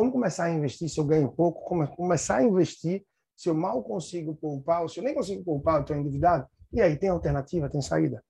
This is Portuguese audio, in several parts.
Como começar a investir se eu ganho pouco? Como começar a investir se eu mal consigo poupar? Ou se eu nem consigo poupar, eu estou endividado? E aí, tem alternativa? Tem saída?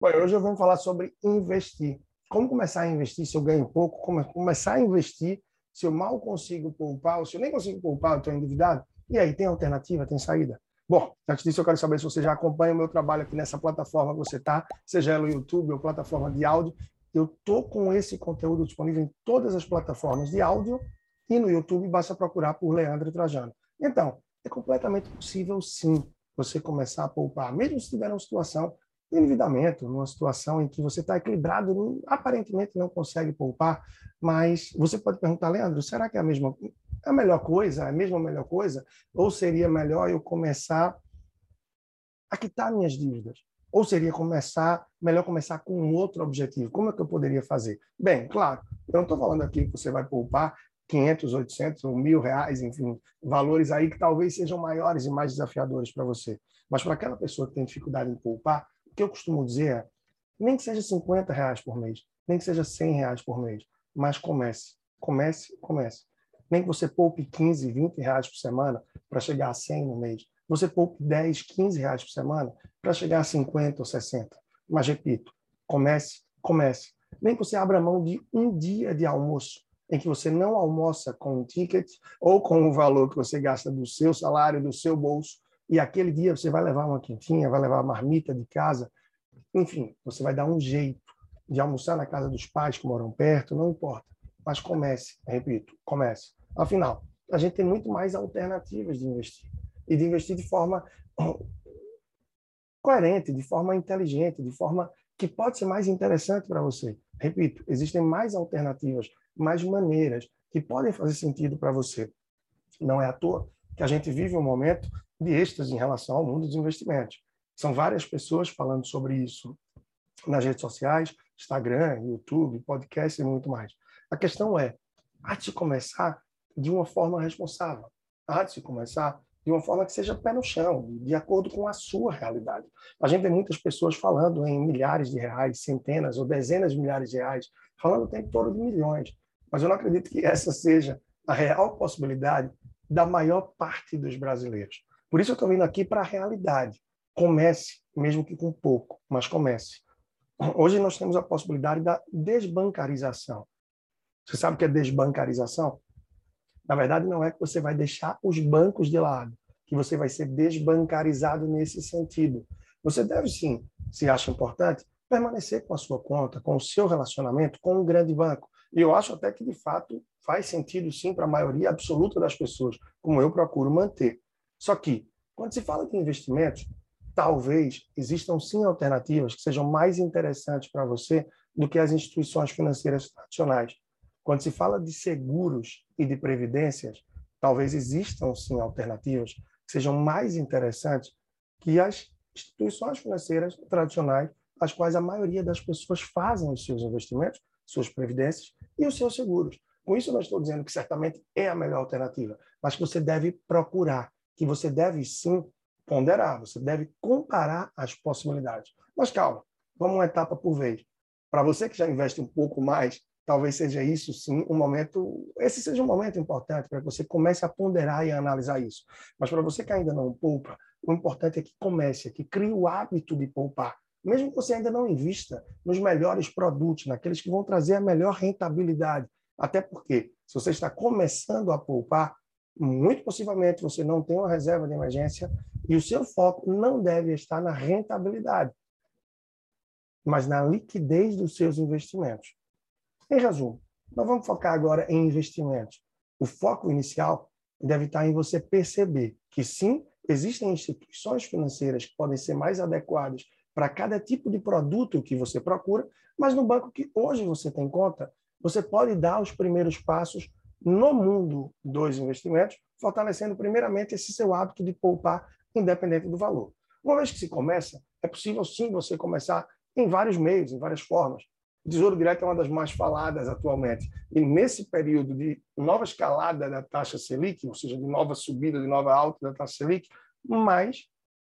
Bom, hoje eu vou falar sobre investir. Como começar a investir se eu ganho pouco? Como começar a investir se eu mal consigo poupar? Ou se eu nem consigo poupar, eu estou endividado? E aí, tem alternativa? Tem saída? Bom, antes disso eu quero saber se você já acompanha o meu trabalho aqui nessa plataforma que você está, seja ela no YouTube ou plataforma de áudio. Eu estou com esse conteúdo disponível em todas as plataformas de áudio e no YouTube basta procurar por Leandro Trajano. Então, é completamente possível sim você começar a poupar, mesmo se tiver uma situação de endividamento, numa situação em que você está equilibrado, aparentemente não consegue poupar, mas você pode perguntar, Leandro, será que é a melhor coisa? Ou seria melhor eu começar a quitar minhas dívidas? Ou seria melhor começar com um outro objetivo? Como é que eu poderia fazer? Bem, claro, eu não estou falando aqui que você vai poupar 500, 800 ou R$1.000, enfim, valores aí que talvez sejam maiores e mais desafiadores para você. Mas para aquela pessoa que tem dificuldade em poupar, o que eu costumo dizer é, nem que seja R$50 por mês, nem que seja R$100 por mês, mas comece. Nem que você poupe 15, R$20 por semana para chegar a 100 no mês. Você poupe 10, R$15 por semana para chegar a 50 ou 60. Mas, repito, comece. Nem que você abra mão de um dia de almoço, em que você não almoça com um ticket ou com o valor que você gasta do seu salário, do seu bolso, e aquele dia você vai levar uma quentinha, vai levar uma marmita de casa. Enfim, você vai dar um jeito de almoçar na casa dos pais que moram perto, não importa. Mas comece, repito, comece. Afinal, a gente tem muito mais alternativas de investir. E de investir de forma coerente, de forma inteligente, de forma que pode ser mais interessante para você. Repito, existem mais alternativas, mais maneiras que podem fazer sentido para você. Não é à toa que a gente vive um momento de êxtase em relação ao mundo dos investimentos. São várias pessoas falando sobre isso nas redes sociais, Instagram, YouTube, podcast e muito mais. A questão é, há de se começar de uma forma responsável. Há de se começar de uma forma que seja pé no chão, de acordo com a sua realidade. A gente tem muitas pessoas falando em milhares de reais, centenas ou dezenas de milhares de reais, falando o tempo todo de milhões. Mas eu não acredito que essa seja a real possibilidade da maior parte dos brasileiros. Por isso eu estou vindo aqui para a realidade. Comece, mesmo que com pouco, mas comece. Hoje nós temos a possibilidade da desbancarização. Você sabe o que é desbancarização? Na verdade, não é que você vai deixar os bancos de lado, que você vai ser desbancarizado nesse sentido. Você deve sim, se acha importante, permanecer com a sua conta, com o seu relacionamento com um grande banco. E eu acho até que, de fato, faz sentido sim para a maioria absoluta das pessoas, como eu procuro manter. Só que, quando se fala de investimentos, talvez existam sim alternativas que sejam mais interessantes para você do que as instituições financeiras tradicionais. Quando se fala de seguros e de previdências, talvez existam, sim, alternativas que sejam mais interessantes que as instituições financeiras tradicionais, as quais a maioria das pessoas fazem os seus investimentos, suas previdências e os seus seguros. Com isso, eu não estou dizendo que certamente é a melhor alternativa, mas que você deve procurar, que você deve, sim, ponderar, você deve comparar as possibilidades. Mas calma, vamos uma etapa por vez. Para você que já investe um pouco mais, talvez seja isso, sim, um momento... Esse seja um momento importante para que você comece a ponderar e a analisar isso. Mas para você que ainda não poupa, o importante é que comece, que crie o hábito de poupar. Mesmo que você ainda não invista nos melhores produtos, naqueles que vão trazer a melhor rentabilidade. Até porque, se você está começando a poupar, muito possivelmente você não tem uma reserva de emergência e o seu foco não deve estar na rentabilidade, mas na liquidez dos seus investimentos. Em resumo, nós vamos focar agora em investimentos. O foco inicial deve estar em você perceber que, sim, existem instituições financeiras que podem ser mais adequadas para cada tipo de produto que você procura, mas no banco que hoje você tem conta, você pode dar os primeiros passos no mundo dos investimentos, fortalecendo primeiramente esse seu hábito de poupar, independente do valor. Uma vez que se começa, é possível, sim, você começar em vários meios, em várias formas. O Tesouro Direto é uma das mais faladas atualmente. E nesse período de nova escalada da taxa Selic, ou seja, de nova subida, de nova alta da taxa Selic, mais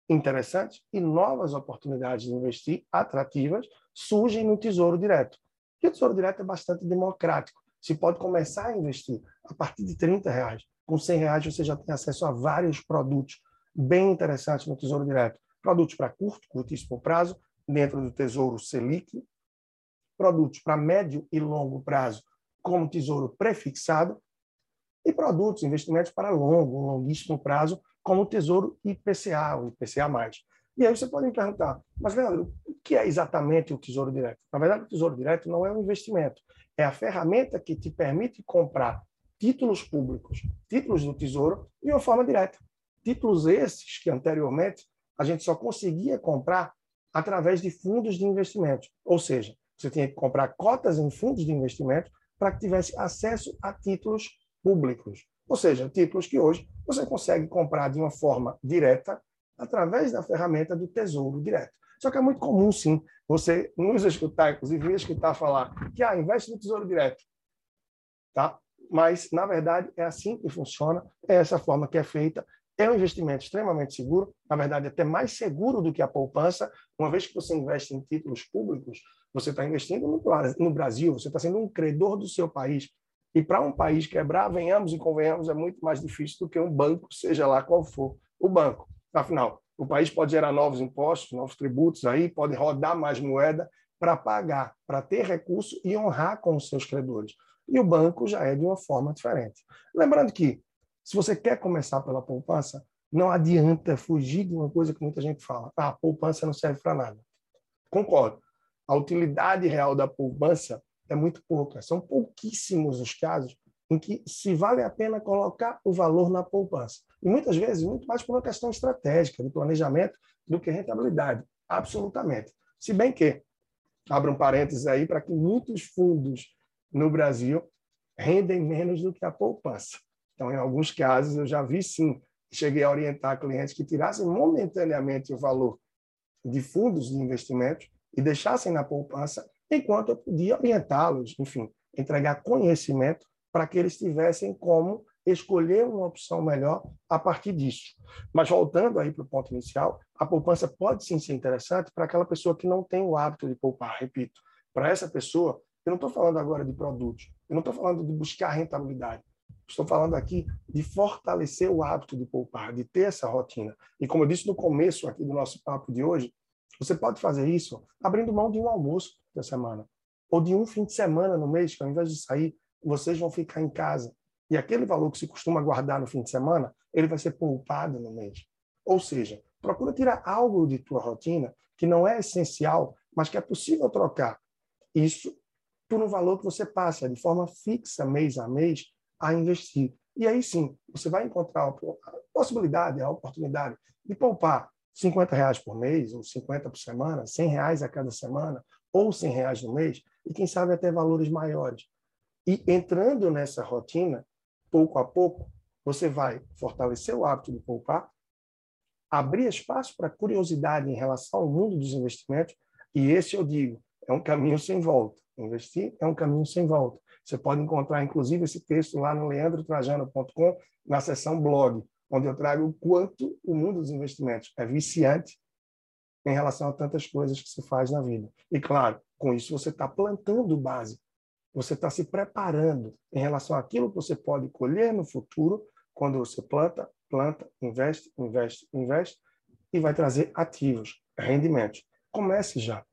interessantes e novas oportunidades de investir atrativas surgem no Tesouro Direto. Porque o Tesouro Direto é bastante democrático. Você pode começar a investir a partir de R$30. Com R$100 você já tem acesso a vários produtos bem interessantes no Tesouro Direto. Produtos para curtíssimo prazo, dentro do Tesouro Selic. Produtos para médio e longo prazo, como Tesouro Prefixado. E produtos, investimentos para longuíssimo prazo, como o Tesouro IPCA, o IPCA+. E aí você pode me perguntar, mas, Leandro, o que é exatamente o Tesouro Direto? Na verdade, o Tesouro Direto não é um investimento, é a ferramenta que te permite comprar títulos públicos, títulos do Tesouro, de uma forma direta. Títulos esses que, anteriormente, a gente só conseguia comprar através de fundos de investimentos. Ou seja, você tinha que comprar cotas em fundos de investimento para que tivesse acesso a títulos públicos. Ou seja, títulos que hoje você consegue comprar de uma forma direta através da ferramenta do Tesouro Direto. Só que é muito comum, sim, você nos escutar, inclusive me escutar falar que investe no Tesouro Direto. Tá? Mas, na verdade, é assim que funciona, é essa forma que é feita. É um investimento extremamente seguro, na verdade, até mais seguro do que a poupança. Uma vez que você investe em títulos públicos, você está investindo no Brasil, você está sendo um credor do seu país. E para um país quebrar, venhamos e convenhamos, é muito mais difícil do que um banco, seja lá qual for o banco. Afinal, o país pode gerar novos impostos, novos tributos, aí pode rodar mais moeda para pagar, para ter recurso e honrar com os seus credores. E o banco já é de uma forma diferente. Lembrando que, se você quer começar pela poupança, não adianta fugir de uma coisa que muita gente fala. Ah, a poupança não serve para nada. Concordo. A utilidade real da poupança é muito pouca. São pouquíssimos os casos em que se vale a pena colocar o valor na poupança. E muitas vezes, muito mais por uma questão estratégica, de planejamento, do que rentabilidade. Absolutamente. Se bem que, abro um parênteses aí, para que muitos fundos no Brasil rendem menos do que a poupança. Então, em alguns casos, eu já vi sim, cheguei a orientar clientes que tirassem momentaneamente o valor de fundos de investimentos e deixassem na poupança, enquanto eu podia orientá-los, enfim, entregar conhecimento para que eles tivessem como escolher uma opção melhor a partir disso. Mas voltando aí para o ponto inicial, a poupança pode sim ser interessante para aquela pessoa que não tem o hábito de poupar, repito. Para essa pessoa, eu não estou falando agora de produtos, eu não estou falando de buscar rentabilidade, estou falando aqui de fortalecer o hábito de poupar, de ter essa rotina. E como eu disse no começo aqui do nosso papo de hoje, você pode fazer isso abrindo mão de um almoço da semana ou de um fim de semana no mês, que ao invés de sair, vocês vão ficar em casa. E aquele valor que se costuma guardar no fim de semana, ele vai ser poupado no mês. Ou seja, procura tirar algo de tua rotina que não é essencial, mas que é possível trocar isso por um valor que você passa de forma fixa, mês a mês, a investir. E aí sim, você vai encontrar a possibilidade, a oportunidade de poupar R$50 por mês, ou R$50 por semana, R$100 a cada semana, ou R$100 no mês, e quem sabe até valores maiores. E entrando nessa rotina, pouco a pouco, você vai fortalecer o hábito de poupar, abrir espaço para curiosidade em relação ao mundo dos investimentos, e esse eu digo, é um caminho sem volta. Investir é um caminho sem volta. Você pode encontrar, inclusive, esse texto lá no leandrotrajano.com, na seção blog, onde eu trago o quanto o mundo dos investimentos é viciante em relação a tantas coisas que se faz na vida. E, claro, com isso você está plantando base, você está se preparando em relação àquilo que você pode colher no futuro, quando você planta, investe, e vai trazer ativos, rendimentos. Comece já,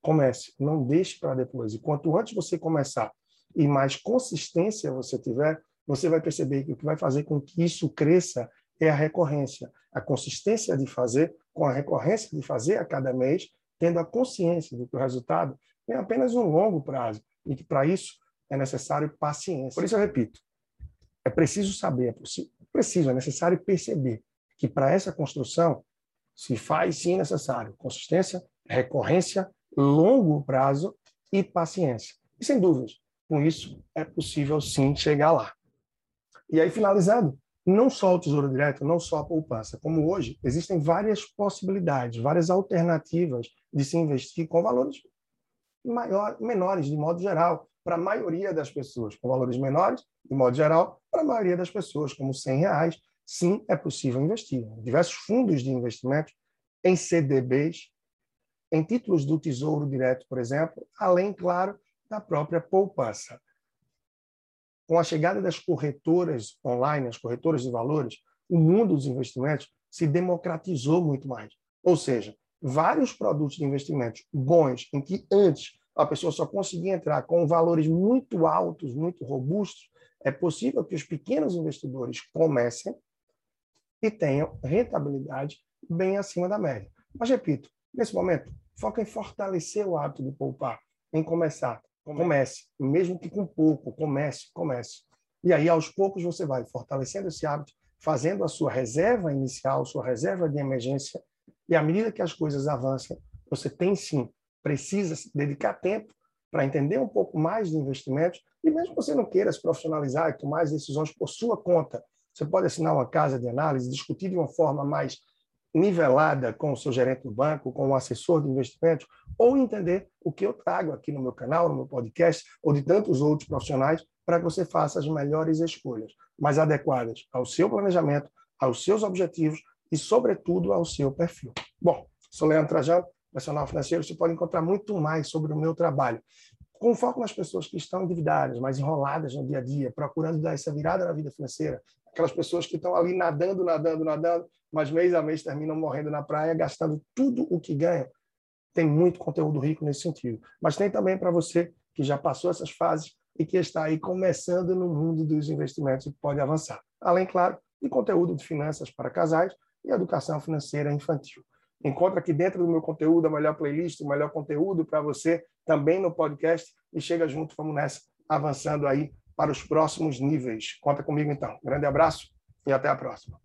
comece, não deixe para depois. E quanto antes você começar e mais consistência você tiver, você vai perceber que o que vai fazer com que isso cresça é a recorrência, a consistência de fazer, com a recorrência de fazer a cada mês, tendo a consciência de que o resultado é apenas um longo prazo e que, para isso, é necessário paciência. Por isso, eu repito, é preciso saber, é necessário perceber que, para essa construção, se faz, sim, necessário consistência, recorrência, longo prazo e paciência. E, sem dúvidas, com isso, é possível, sim, chegar lá. E aí, finalizando, não só o Tesouro Direto, não só a poupança, como hoje, existem várias possibilidades, várias alternativas de se investir com valores menores, de modo geral, para a maioria das pessoas. Com valores menores, de modo geral, para a maioria das pessoas, como R$100, sim, é possível investir. Diversos fundos de investimento em CDBs, em títulos do Tesouro Direto, por exemplo, além, claro, da própria poupança. Com a chegada das corretoras online, as corretoras de valores, o mundo dos investimentos se democratizou muito mais. Ou seja, vários produtos de investimentos bons, em que antes a pessoa só conseguia entrar com valores muito altos, muito robustos, é possível que os pequenos investidores comecem e tenham rentabilidade bem acima da média. Mas, repito, nesse momento, foca em fortalecer o hábito de poupar, em começar. Comece, mesmo que com pouco, comece. E aí, aos poucos, você vai fortalecendo esse hábito, fazendo a sua reserva inicial, sua reserva de emergência, e à medida que as coisas avançam, você tem sim, precisa dedicar tempo para entender um pouco mais de investimentos, e mesmo que você não queira se profissionalizar e tomar as decisões por sua conta, você pode assinar uma casa de análise, discutir de uma forma mais nivelada com o seu gerente do banco, com o assessor de investimentos, ou entender o que eu trago aqui no meu canal, no meu podcast, ou de tantos outros profissionais, para que você faça as melhores escolhas, mais adequadas ao seu planejamento, aos seus objetivos e, sobretudo, ao seu perfil. Bom, sou Leandro Trajano, profissional financeiro, você pode encontrar muito mais sobre o meu trabalho, com foco nas pessoas que estão endividadas, mais enroladas no dia a dia, procurando dar essa virada na vida financeira, aquelas pessoas que estão ali nadando, mas mês a mês terminam morrendo na praia, gastando tudo o que ganham. Tem muito conteúdo rico nesse sentido. Mas tem também para você que já passou essas fases e que está aí começando no mundo dos investimentos e pode avançar. Além, claro, de conteúdo de finanças para casais e educação financeira infantil. Encontra aqui dentro do meu conteúdo a melhor playlist, o melhor conteúdo para você, também no podcast, e chega junto, vamos nessa, avançando aí para os próximos níveis. Conta comigo, então. Grande abraço e até a próxima.